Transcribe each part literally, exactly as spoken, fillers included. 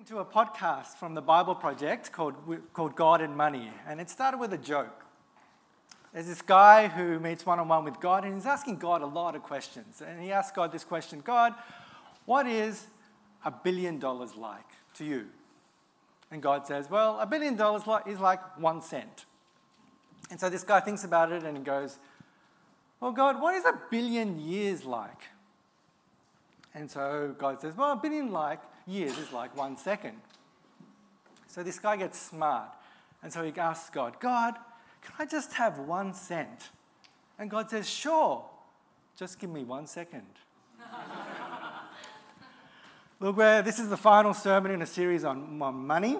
listening to a podcast from the Bible Project called, called God and Money, and it started with a joke. There's this guy who meets one-on-one with God, and he's asking God a lot of questions. And he asked God this question, God, what is a billion dollars like to you? And God says, well, a billion dollars is like one cent. And so this guy thinks about it and he goes, well, God, what is a billion years like? And so God says, well, a billion like years is like one second. So this guy gets smart. And so he asks God, God, can I just have one cent? And God says, sure, just give me one second. Look, where this is the final sermon in a series on, on money,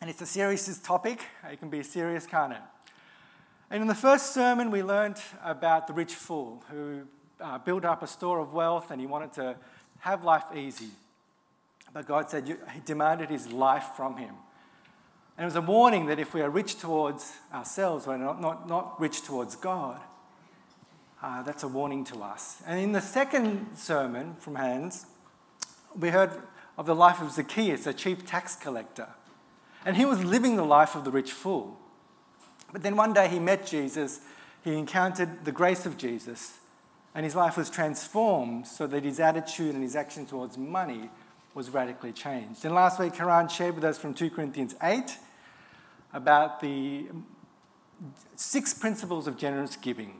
and it's a serious topic. It can be serious, can't it? And in the first sermon, we learned about the rich fool who uh, built up a store of wealth, and he wanted to have life easy. But God said you, he demanded his life from him. And it was a warning that if we are rich towards ourselves, we're not, not, not rich towards God. Uh, that's a warning to us. And in the second sermon from Hans, we heard of the life of Zacchaeus, a chief tax collector. And he was living the life of the rich fool. But then one day he met Jesus, he encountered the grace of Jesus, and his life was transformed so that his attitude and his action towards money was radically changed. And last week, Karan shared with us from Second Corinthians eight about the six principles of generous giving.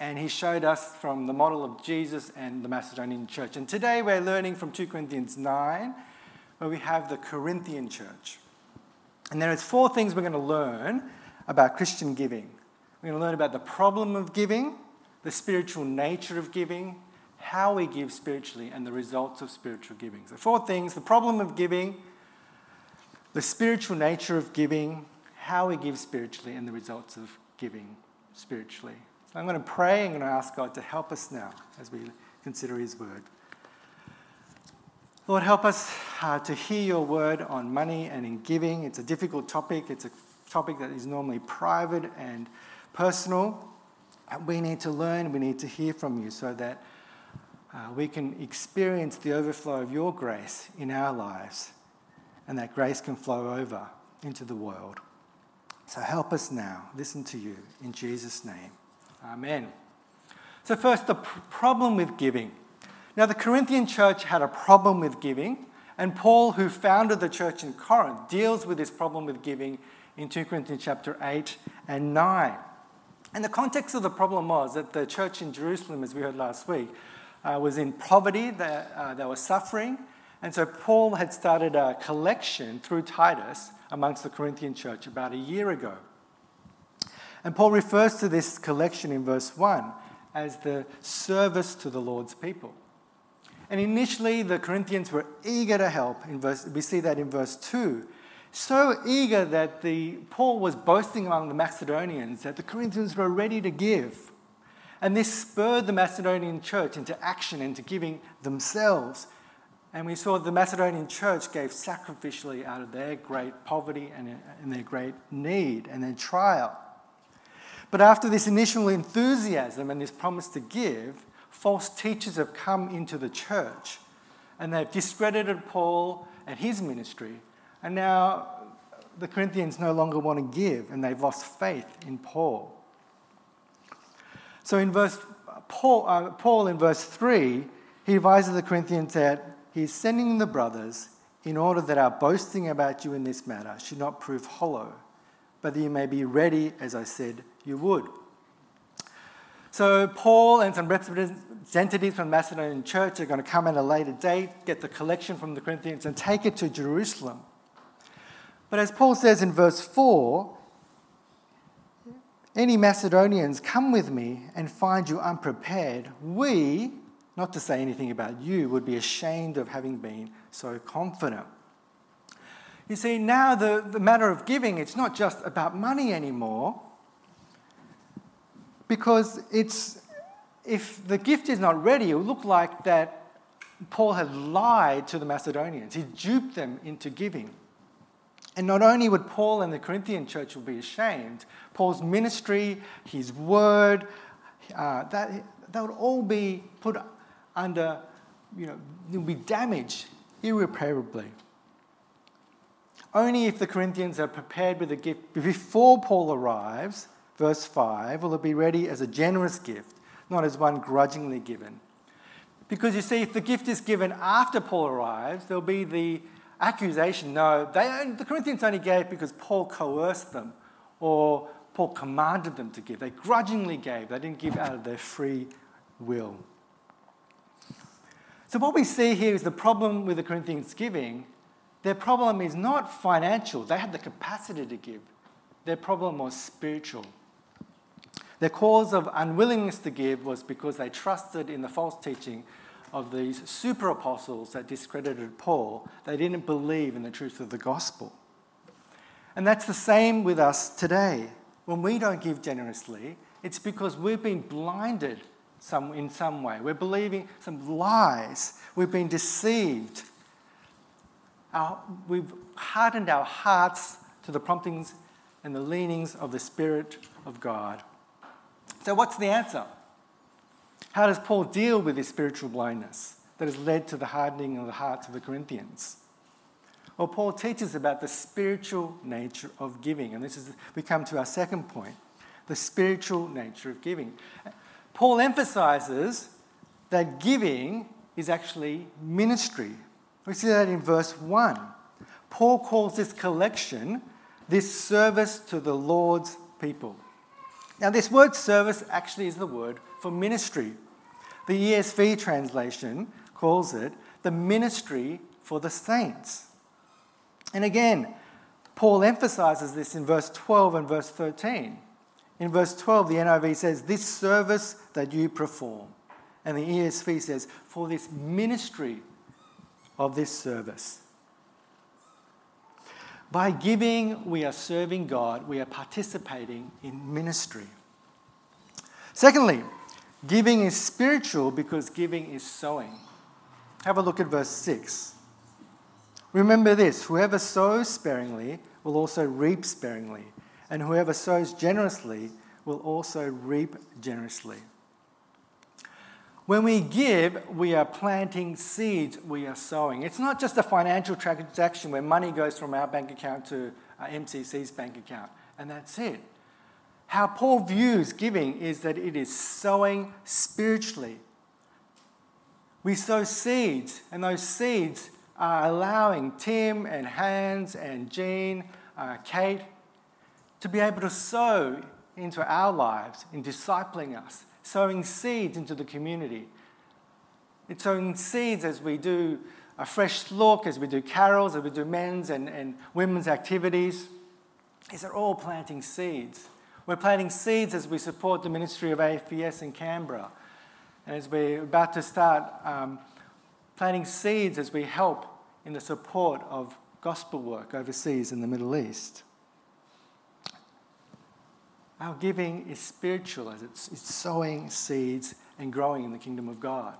And he showed us from the model of Jesus and the Macedonian church. And today we're learning from Second Corinthians nine, where we have the Corinthian church. And there is four things we're going to learn about Christian giving. We're going to learn about the problem of giving, the spiritual nature of giving, how we give spiritually, and the results of spiritual giving. So four things: the problem of giving, the spiritual nature of giving, how we give spiritually, and the results of giving spiritually. I'm going to pray. I'm going to ask God to help us now as we consider his word. Lord, help us uh, to hear your word on money and in giving. It's a difficult topic. It's a topic that is normally private and personal. We need to learn. We need to hear from you so that uh, we can experience the overflow of your grace in our lives, and that grace can flow over into the world. So help us now. Listen to you in Jesus' name. Amen. So first, the pr- problem with giving. Now, the Corinthian church had a problem with giving, and Paul, who founded the church in Corinth, deals with this problem with giving in Second Corinthians chapter eight and nine. And the context of the problem was that the church in Jerusalem, as we heard last week, uh, was in poverty. They, uh, they were suffering. And so Paul had started a collection through Titus amongst the Corinthian church about a year ago. And Paul refers to this collection in verse one as the service to the Lord's people. And initially, the Corinthians were eager to help. In verse, we see that in verse two. So eager that the Paul was boasting among the Macedonians that the Corinthians were ready to give. And this spurred the Macedonian church into action, into giving themselves. And we saw the Macedonian church gave sacrificially out of their great poverty and, and their great need and their trial. But after this initial enthusiasm and this promise to give, false teachers have come into the church, and they've discredited Paul and his ministry. And now the Corinthians no longer want to give, and they've lost faith in Paul. So in verse Paul, uh, Paul in verse three, he advises the Corinthians that he's sending the brothers in order that our boasting about you in this matter should not prove hollow, but that you may be ready, as I said you would. So Paul and some representatives from the Macedonian church are going to come at a later date, get the collection from the Corinthians, and take it to Jerusalem. But as Paul says in verse four, any Macedonians come with me and find you unprepared. We, not to say anything about you, would be ashamed of having been so confident. You see, now the, the matter of giving, it's not just about money anymore, because it's if the gift is not ready, it will look like that Paul had lied to the Macedonians. He duped them into giving. And not only would Paul and the Corinthian church will be ashamed, Paul's ministry, his word, uh, that, that would all be put under, you know, it would be damaged irreparably. Only if the Corinthians are prepared with a gift before Paul arrives, verse five, will it be ready as a generous gift, not as one grudgingly given. Because you see, if the gift is given after Paul arrives, there'll be the accusation, no, they only, the Corinthians only gave because Paul coerced them or Paul commanded them to give. They grudgingly gave. They didn't give out of their free will. So what we see here is the problem with the Corinthians giving. Their problem is not financial. They had the capacity to give. Their problem was spiritual. Their cause of unwillingness to give was because they trusted in the false teaching of these super apostles that discredited Paul. They didn't believe in the truth of the gospel. And that's the same with us today. When we don't give generously, it's because we've been blinded some, in some way. We're believing some lies. We've been deceived. Our, we've hardened our hearts to the promptings and the leanings of the Spirit of God. So what's the answer? How does Paul deal with this spiritual blindness that has led to the hardening of the hearts of the Corinthians? Well, Paul teaches about the spiritual nature of giving. And this is, we come to our second point, the spiritual nature of giving. Paul emphasizes that giving is actually ministry. We see that in verse one. Paul calls this collection, this service to the Lord's people. Now, this word service actually is the word for ministry. The E S V translation calls it the ministry for the saints. And again, Paul emphasizes this in verse twelve and verse thirteen. In verse twelve, the N I V says, this service that you perform. And the E S V says, for this ministry of this service. By giving, we are serving God. We are participating in ministry. Secondly, giving is spiritual because giving is sowing. Have a look at verse six. Remember this, whoever sows sparingly will also reap sparingly, and whoever sows generously will also reap generously. When we give, we are planting seeds, we are sowing. It's not just a financial transaction where money goes from our bank account to M C C's bank account, and that's it. How Paul views giving is that it is sowing spiritually. We sow seeds, and those seeds are allowing Tim and Hans and Jean, uh, Kate, to be able to sow into our lives in discipling us, sowing seeds into the community. It's sowing seeds as we do a fresh look, as we do carols, as we do men's and, and women's activities. These are all planting seeds. We're planting seeds as we support the ministry of A F P S in Canberra. And as we're about to start um, planting seeds as we help in the support of gospel work overseas in the Middle East. Our giving is spiritual as it's, it's sowing seeds and growing in the kingdom of God.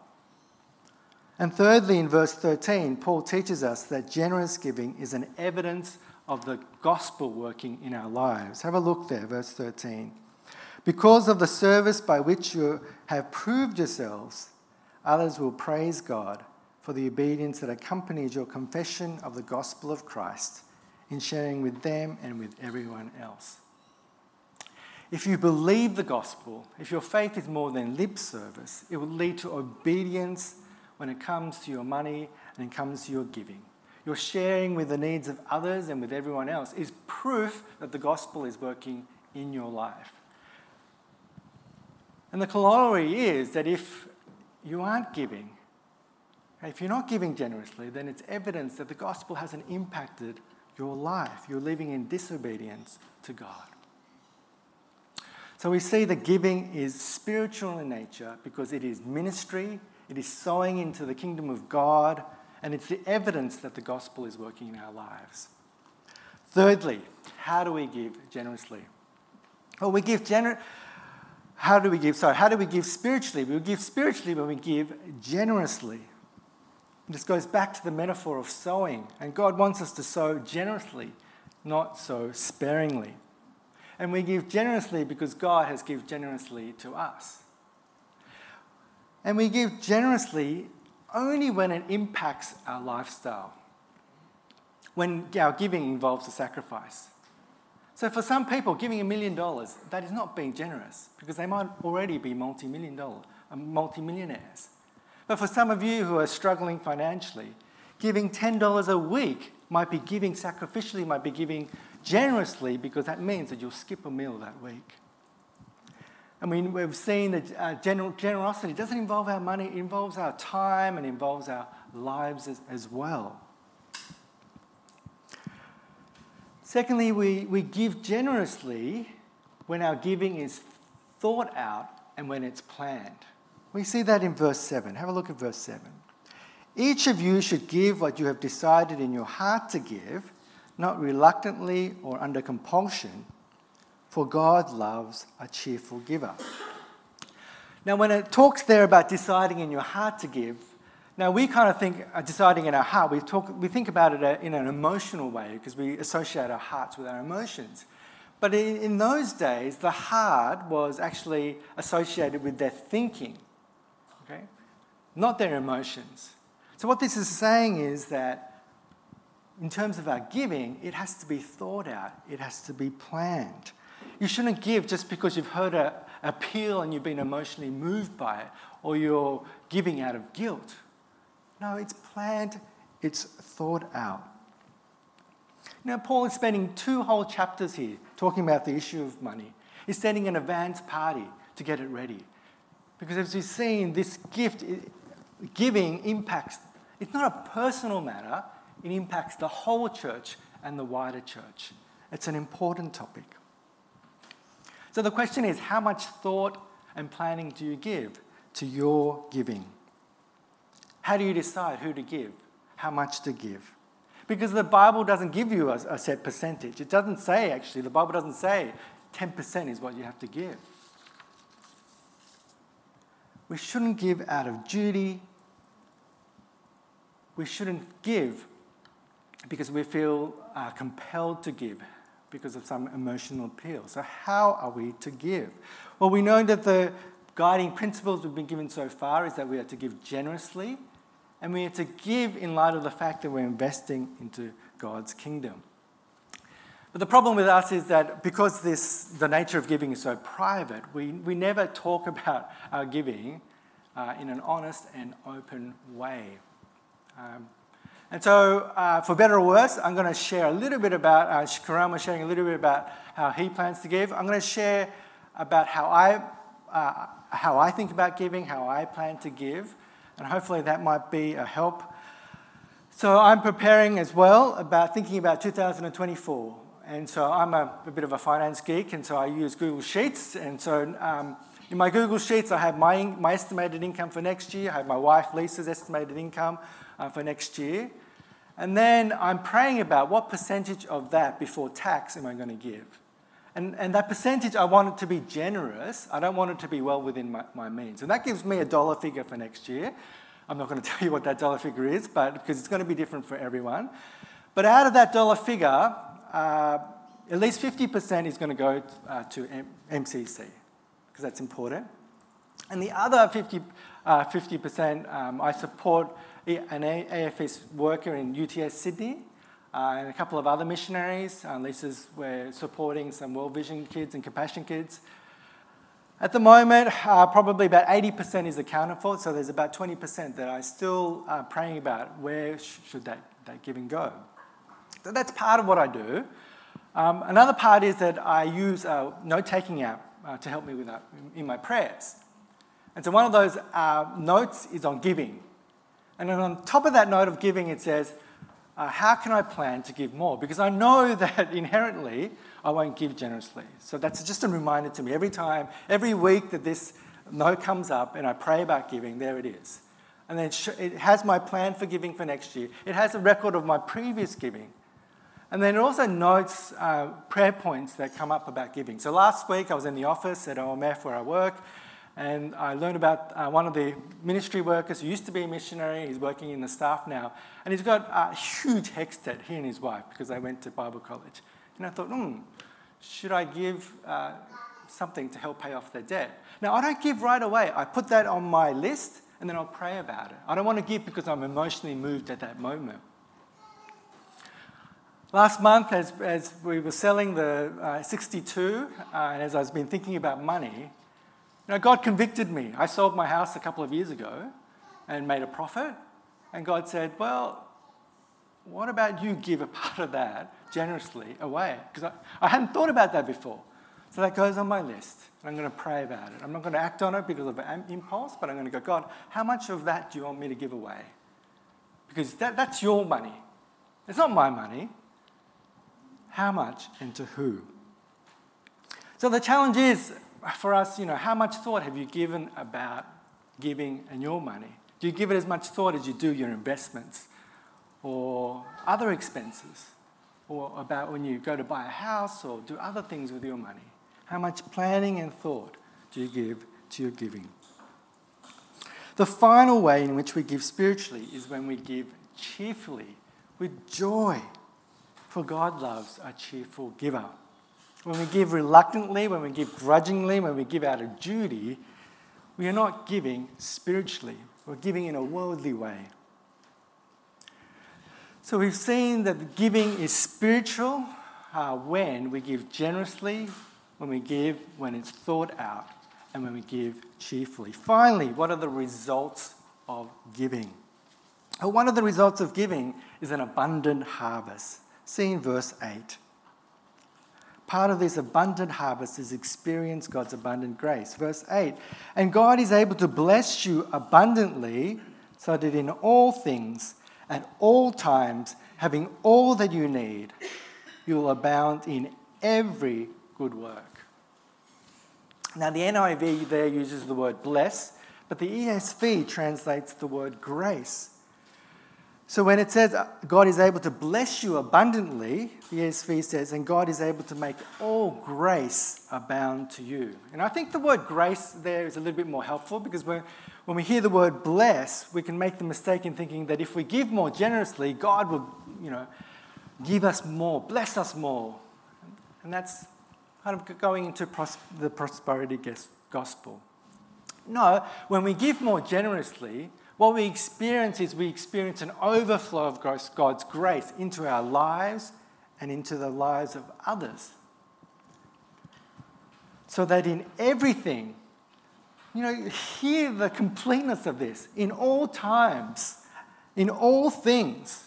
And thirdly, in verse thirteen, Paul teaches us that generous giving is an evidence of the gospel working in our lives. Have a look there, verse thirteen. Because of the service by which you have proved yourselves, others will praise God for the obedience that accompanies your confession of the gospel of Christ in sharing with them and with everyone else. If you believe the gospel, if your faith is more than lip service, it will lead to obedience when it comes to your money and it comes to your giving. Your sharing with the needs of others and with everyone else is proof that the gospel is working in your life. And the corollary is that if you aren't giving, if you're not giving generously, then it's evidence that the gospel hasn't impacted your life. You're living in disobedience to God. So we see that giving is spiritual in nature because it is ministry, it is sowing into the kingdom of God, and it's the evidence that the gospel is working in our lives. Thirdly, how do we give generously? Well, we give gener- How do we give? Sorry, how do we give spiritually? We give spiritually when we give generously. And this goes back to the metaphor of sowing, and God wants us to sow generously, not sow sparingly. And we give generously because God has given generously to us. And we give generously only when it impacts our lifestyle. when our giving involves a sacrifice. So for some people, giving a million dollars, that is not being generous, because they might already be multi-million dollar, multi-millionaires. But for some of you who are struggling financially, giving ten dollars a week might be giving sacrificially, might be giving generously, because that means that you'll skip a meal that week. I mean, we've seen that uh, general, generosity doesn't involve our money, it involves our time and involves our lives as, as well. Secondly, we, we give generously when our giving is thought out and when it's planned. We see that in verse seven. Have a look at verse seven. Each of you should give what you have decided in your heart to give, not reluctantly or under compulsion, for God loves a cheerful giver. Now, when it talks there about deciding in your heart to give, now we kind of think uh, deciding in our heart, we talk, we think about it in an emotional way because we associate our hearts with our emotions. But in, in those days, the heart was actually associated with their thinking, okay, not their emotions. So what this is saying is that in terms of our giving, it has to be thought out. It has to be planned. You shouldn't give just because you've heard an appeal and you've been emotionally moved by it, or you're giving out of guilt. No, it's planned, it's thought out. Now, Paul is spending two whole chapters here talking about the issue of money. He's sending an advance party to get it ready. Because as we've seen, this gift, giving impacts, it's not a personal matter, it impacts the whole church and the wider church. It's an important topic. So the question is, how much thought and planning do you give to your giving? How do you decide who to give, how much to give? Because the Bible doesn't give you a, a set percentage. It doesn't say, actually, the Bible doesn't say ten percent is what you have to give. We shouldn't give out of duty. We shouldn't give because we feel uh, compelled to give, because of some emotional appeal. So how are we to give? Well, we know that the guiding principles we've been given so far is that we are to give generously, and we are to give in light of the fact that we're investing into God's kingdom. But the problem with us is that because this, the nature of giving is so private, we, we never talk about our giving uh, in an honest and open way. Um, And so, uh, for better or worse, I'm going to share a little bit about, uh, Karam was sharing a little bit about how he plans to give. I'm going to share about how I, uh, how I think about giving, how I plan to give, and hopefully that might be a help. So I'm preparing as well about thinking about two thousand twenty-four. And so I'm a, a bit of a finance geek, and so I use Google Sheets. And so um, in my Google Sheets, I have my, my estimated income for next year. I have my wife Lisa's estimated income uh, for next year. And then I'm praying about what percentage of that before tax am I going to give. And, and that percentage, I want it to be generous. I don't want it to be well within my, my means. And that gives me a dollar figure for next year. I'm not going to tell you what that dollar figure is, but because it's going to be different for everyone. But out of that dollar figure, uh, at least fifty percent is going to go uh, to M C C, because that's important. And the other fifty, uh, fifty percent, um, I support an A F P S worker in U T S Sydney uh, and a couple of other missionaries. Uh, Lisa's, we're supporting some World Vision kids and Compassion kids. At the moment, uh, probably about eighty percent is accounted for, so there's about twenty percent that I'm still uh, praying about where sh- should that, that giving go. So that's part of what I do. Um, another part is that I use a note-taking app uh, to help me with that in my prayers. And so one of those uh, notes is on giving. And then on top of that note of giving, it says, uh, how can I plan to give more? Because I know that inherently I won't give generously. So that's just a reminder to me. Every time, every week that this note comes up and I pray about giving, there it is. And then it has my plan for giving for next year. It has a record of my previous giving. And then it also notes uh, prayer points that come up about giving. So last week I was in the office at O M F where I work, and I learned about uh, one of the ministry workers who used to be a missionary. He's working in the staff now. And he's got a huge hex debt, he and his wife, because they went to Bible college. And I thought, hmm, should I give uh, something to help pay off their debt? Now, I don't give right away. I put that on my list, and then I'll pray about it. I don't want to give because I'm emotionally moved at that moment. Last month, as, as we were selling the uh, sixty-two, uh, and as I was been thinking about money, you know, God convicted me. I sold my house a couple of years ago and made a profit, and God said, well, what about you give a part of that generously away? Because I, I hadn't thought about that before. So that goes on my list, and I'm going to pray about it. I'm not going to act on it because of an impulse, but I'm going to go, God, how much of that do you want me to give away? Because that, that's your money. It's not my money. How much and to who? So the challenge is for us, you know, how much thought have you given about giving and your money? Do you give it as much thought as you do your investments or other expenses or about when you go to buy a house or do other things with your money? How much planning and thought do you give to your giving? The final way in which we give spiritually is when we give cheerfully, with joy. For God loves a cheerful giver. When we give reluctantly, when we give grudgingly, when we give out of duty, we are not giving spiritually. We're giving in a worldly way. So we've seen that giving is spiritual uh, when we give generously, when we give when it's thought out, and when we give cheerfully. Finally, what are the results of giving? Well, one of the results of giving is an abundant harvest. See in verse eight. Part of this abundant harvest is experience God's abundant grace. Verse eight, and God is able to bless you abundantly so that in all things, at all times, having all that you need, you will abound in every good work. Now the N I V there uses the word bless, but the E S V translates the word grace. So when it says God is able to bless you abundantly, the E S V says, and God is able to make all grace abound to you. And I think the word grace there is a little bit more helpful because when when we hear the word bless, we can make the mistake in thinking that if we give more generously, God will, you know, give us more, bless us more. And that's kind of going into pros- the prosperity gospel. No, when we give more generously, what we experience is we experience an overflow of God's grace into our lives and into the lives of others. So that in everything, you know, hear the completeness of this. In all times, in all things,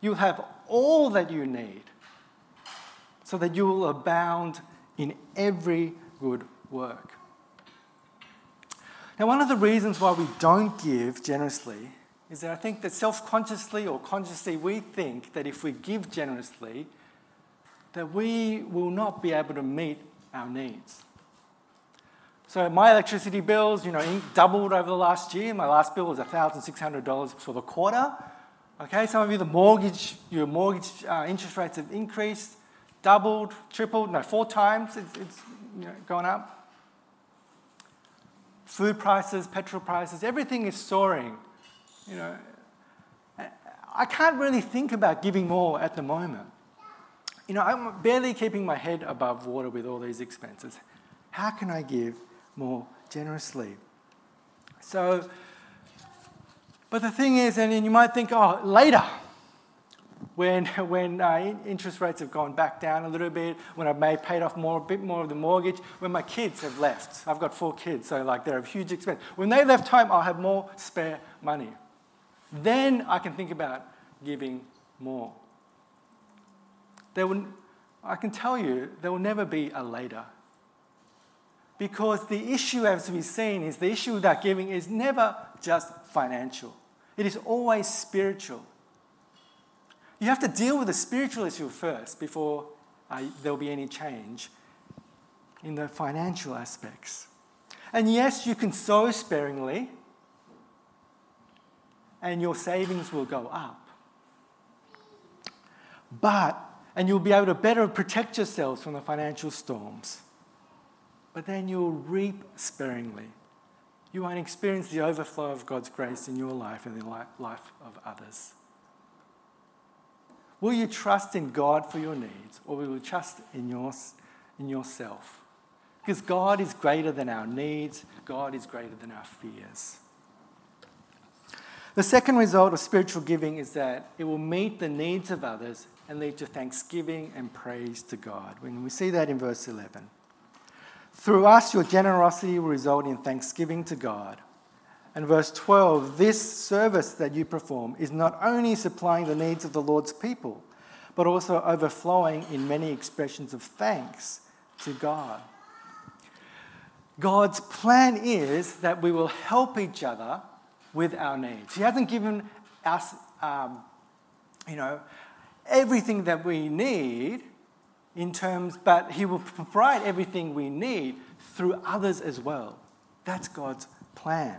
you have all that you need so that you will abound in every good work. Now, one of the reasons why we don't give generously is that I think that self-consciously or consciously we think that if we give generously, that we will not be able to meet our needs. So my electricity bills, you know, doubled over the last year. My last bill was one thousand six hundred dollars for the quarter. Okay, some of you, the mortgage, your mortgage uh, interest rates have increased, doubled, tripled, no, four times it's, it's you know, gone up. Food prices, petrol prices, everything is soaring. You know, I can't really think about giving more at the moment. You know, I'm barely keeping my head above water with all these expenses. How can I give more generously? So, but the thing is, and you might think, oh, later, when when uh, interest rates have gone back down a little bit, when I've made, paid off more, a bit more of the mortgage, when my kids have left. I've got four kids, so like they're a huge expense. When they left home, I'll have more spare money. Then I can think about giving more. There will, I can tell you there will never be a later. Because the issue, as we've seen, is the issue with that giving is never just financial. It is always spiritual. You have to deal with the spiritual issue first before uh, there'll be any change in the financial aspects. And yes, you can sow sparingly, and your savings will go up. But, and you'll be able to better protect yourselves from the financial storms. But then you'll reap sparingly. You won't experience the overflow of God's grace in your life and the life of others. Will you trust in God for your needs, or will you trust in, your, in yourself? Because God is greater than our needs. God is greater than our fears. The second result of spiritual giving is that it will meet the needs of others and lead to thanksgiving and praise to God. When we see that in verse eleven. Through us, your generosity will result in thanksgiving to God. And verse twelve, this service that you perform is not only supplying the needs of the Lord's people, but also overflowing in many expressions of thanks to God. God's plan is that we will help each other with our needs. He hasn't given us, um, you know, everything that we need in terms, but he will provide everything we need through others as well. That's God's plan.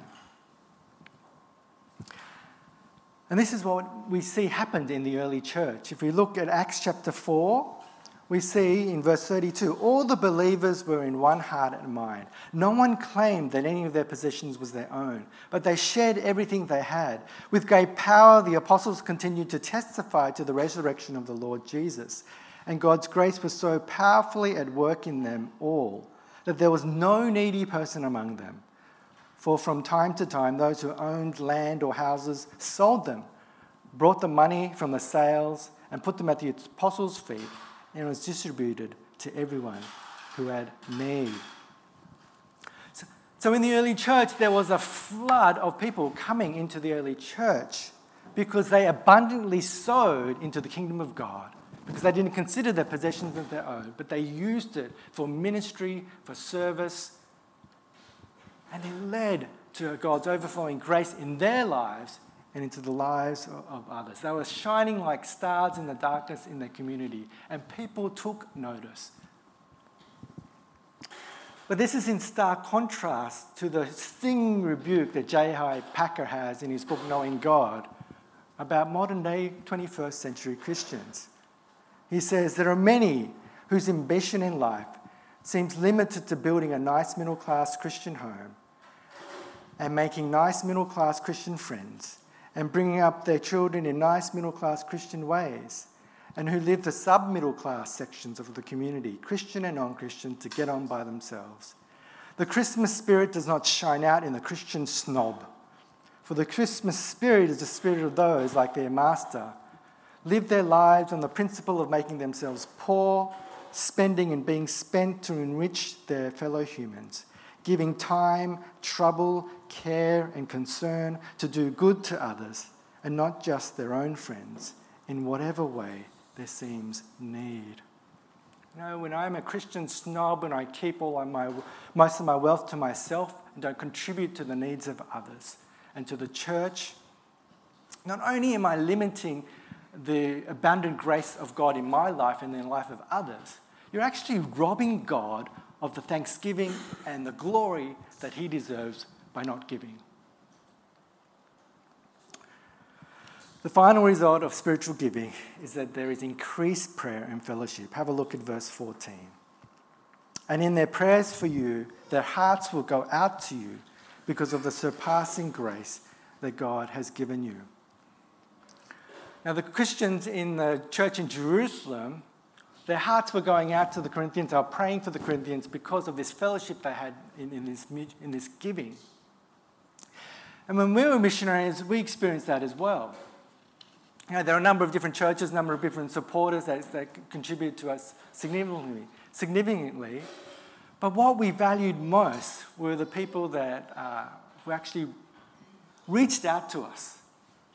And this is what we see happened in the early church. If we look at Acts chapter four, we see in verse thirty-two, all the believers were in one heart and mind. No one claimed that any of their possessions was their own, but they shared everything they had. With great power, the apostles continued to testify to the resurrection of the Lord Jesus. And God's grace was so powerfully at work in them all that there was no needy person among them. For from time to time, those who owned land or houses sold them, brought the money from the sales, and put them at the apostles' feet, and it was distributed to everyone who had need. So, so in the early church, there was a flood of people coming into the early church because they abundantly sowed into the kingdom of God, because they didn't consider their possessions as their own, but they used it for ministry, for service, and it led to God's overflowing grace in their lives and into the lives of others. They were shining like stars in the darkness in their community, and people took notice. But this is in stark contrast to the stinging rebuke that J I Packer has in his book, Knowing God, about modern-day twenty-first century Christians. He says, there are many whose ambition in life seems limited to building a nice middle-class Christian home and making nice middle-class Christian friends and bringing up their children in nice middle-class Christian ways, and who live the sub-middle-class sections of the community, Christian and non-Christian, to get on by themselves. The Christmas spirit does not shine out in the Christian snob, for the Christmas spirit is the spirit of those, like their master, live their lives on the principle of making themselves poor, spending and being spent to enrich their fellow humans, giving time, trouble, care, and concern to do good to others, and not just their own friends, in whatever way there seems need. You know, when I'm a Christian snob and I keep all of my, most of my wealth to myself and don't contribute to the needs of others and to the church, not only am I limiting the abundant grace of God in my life and in the life of others, you're actually robbing God of the thanksgiving and the glory that he deserves by not giving. The final result of spiritual giving is that there is increased prayer and fellowship. Have a look at verse fourteen. And in their prayers for you, their hearts will go out to you because of the surpassing grace that God has given you. Now, the Christians in the church in Jerusalem, their hearts were going out to the Corinthians. They were praying for the Corinthians because of this fellowship they had in, in, this, in this giving. And when we were missionaries, we experienced that as well. You know, there are a number of different churches, a number of different supporters that, that contributed to us significantly, significantly. But what we valued most were the people that uh, who actually reached out to us.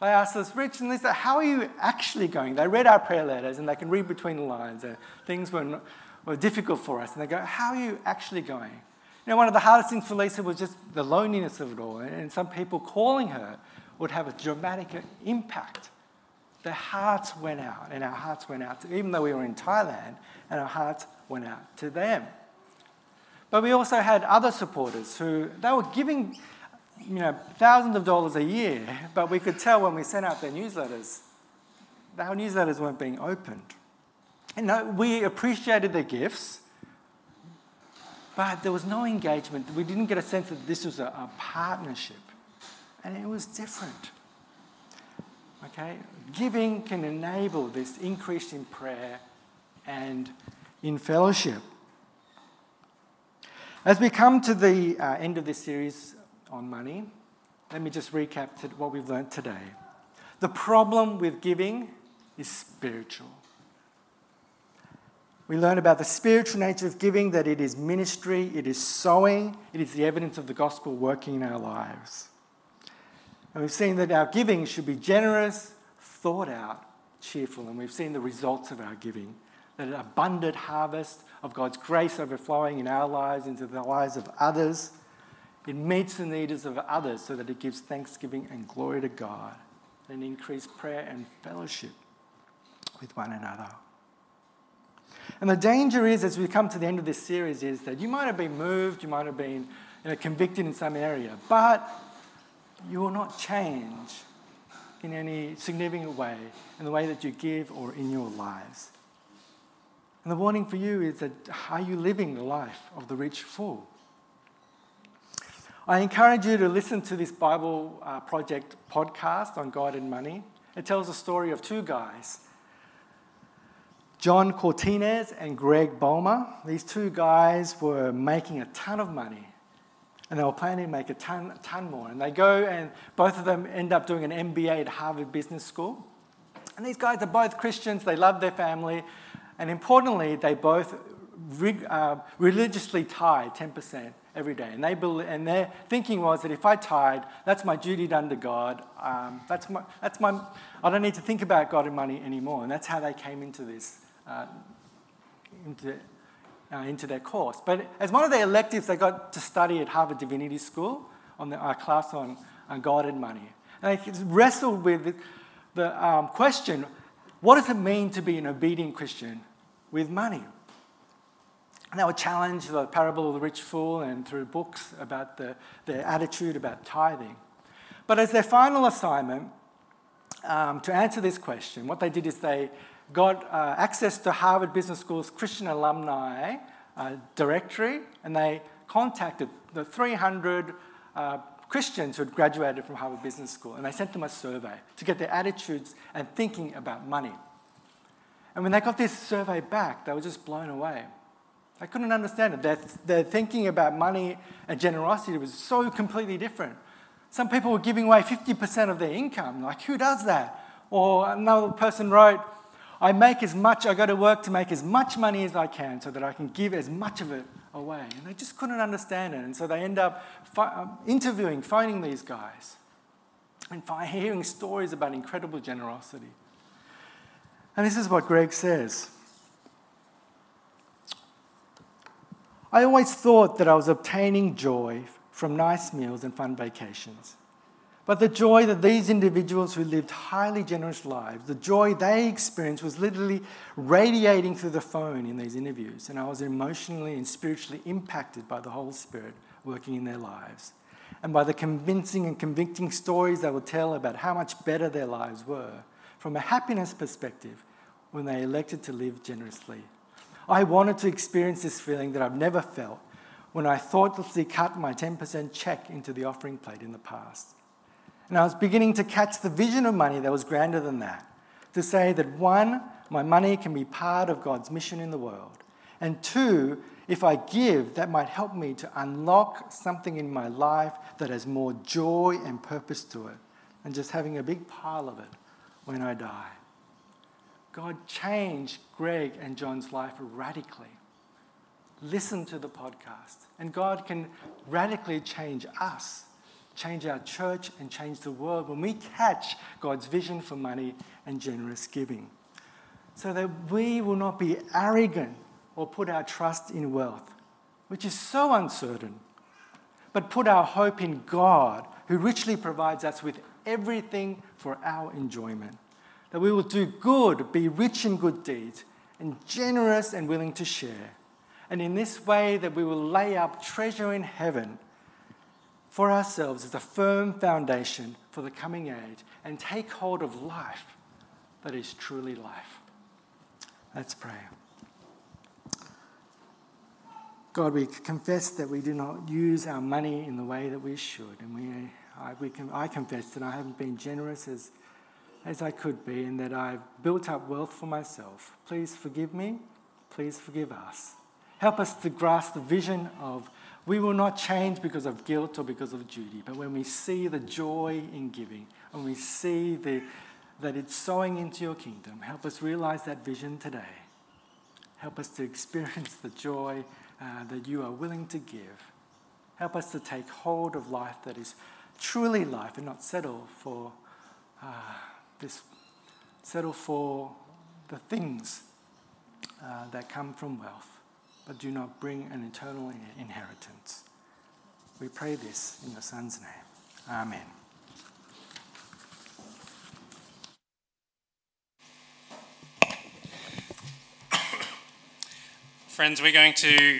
They asked us, Rich and Lisa, how are you actually going? They read our prayer letters, and they can read between the lines. Uh, things were, not, were difficult for us, and they go, how are you actually going? You know, one of the hardest things for Lisa was just the loneliness of it all, and some people calling her would have a dramatic impact. Their hearts went out, and our hearts went out, to, even though we were in Thailand, and our hearts went out to them. But we also had other supporters who, they were giving, you know, thousands of dollars a year, but we could tell when we sent out their newsletters, our newsletters weren't being opened. And no, we appreciated their gifts, but there was no engagement. We didn't get a sense that this was a, a partnership, and it was different. Okay? Giving can enable this increase in prayer and in fellowship. As we come to the uh, end of this series on money, let me just recap what we've learned today. The problem with giving is spiritual. We learn about the spiritual nature of giving, that it is ministry, it is sowing, it is the evidence of the gospel working in our lives. And we've seen that our giving should be generous, thought out, cheerful, and we've seen the results of our giving, that an abundant harvest of God's grace overflowing in our lives, into the lives of others. It meets the needs of others so that it gives thanksgiving and glory to God, and increased prayer and fellowship with one another. And the danger is, as we come to the end of this series, is that you might have been moved, you might have been you know, convicted in some area, but you will not change in any significant way in the way that you give or in your lives. And the warning for you is that, are you living the life of the rich fool? I encourage you to listen to this Bible uh, Project podcast on God and money. It tells the story of two guys, John Cortines and Greg Bulmer. These two guys were making a ton of money, and they were planning to make a ton, a ton more. And they go, and both of them end up doing an M B A at Harvard Business School. And these guys are both Christians. They love their family, and importantly, they both rig, uh, religiously tithe ten percent every day. And they be, and their thinking was that if I tithe, that's my duty done to God. Um, that's my that's my. I don't need to think about God and money anymore. And that's how they came into this. Uh, into, uh, into their course. But as one of their electives, they got to study at Harvard Divinity School on a uh, class on, on God and money. And they wrestled with the um, question, what does it mean to be an obedient Christian with money? And they were challenged, the parable of the rich fool, and through books about the, their attitude about tithing. But as their final assignment, um, to answer this question, what they did is they got uh, access to Harvard Business School's Christian alumni uh, directory, and they contacted the three hundred uh, Christians who had graduated from Harvard Business School, and they sent them a survey to get their attitudes and thinking about money. And when they got this survey back, they were just blown away. They couldn't understand it. Their, th- their thinking about money and generosity was so completely different. Some people were giving away fifty percent of their income. Like, who does that? Or another person wrote, I make as much, I go to work to make as much money as I can so that I can give as much of it away. And they just couldn't understand it. And so they end up fi- interviewing, phoning these guys and fi- hearing stories about incredible generosity. And this is what Greg says. I always thought that I was obtaining joy from nice meals and fun vacations. But the joy that these individuals who lived highly generous lives, the joy they experienced was literally radiating through the phone in these interviews. And I was emotionally and spiritually impacted by the Holy Spirit working in their lives and by the convincing and convicting stories they would tell about how much better their lives were from a happiness perspective when they elected to live generously. I wanted to experience this feeling that I've never felt when I thoughtlessly cut my ten percent check into the offering plate in the past. And I was beginning to catch the vision of money that was grander than that, to say that, one, my money can be part of God's mission in the world, and two, if I give, that might help me to unlock something in my life that has more joy and purpose to it than just having a big pile of it when I die. God changed Greg and John's life radically. Listen to the podcast, and God can radically change us, change our church, and change the world when we catch God's vision for money and generous giving, so that we will not be arrogant or put our trust in wealth, which is so uncertain, but put our hope in God, who richly provides us with everything for our enjoyment, that we will do good, be rich in good deeds, and generous and willing to share, and in this way that we will lay up treasure in heaven for ourselves as a firm foundation for the coming age, and take hold of life that is truly life. Let's pray. God, we confess that we do not use our money in the way that we should, and we, I, we can, I confess that I haven't been generous as, as I could be, and that I've built up wealth for myself. Please forgive me. Please forgive us. Help us to grasp the vision of we will not change because of guilt or because of duty, but when we see the joy in giving, when we see the, that it's sowing into your kingdom, help us realize that vision today. Help us to experience the joy uh, that you are willing to give. Help us to take hold of life that is truly life and not settle for uh, this, settle for the things uh, that come from wealth, but do not bring an eternal inheritance. We pray this in your Son's name. Amen. Friends, we're going to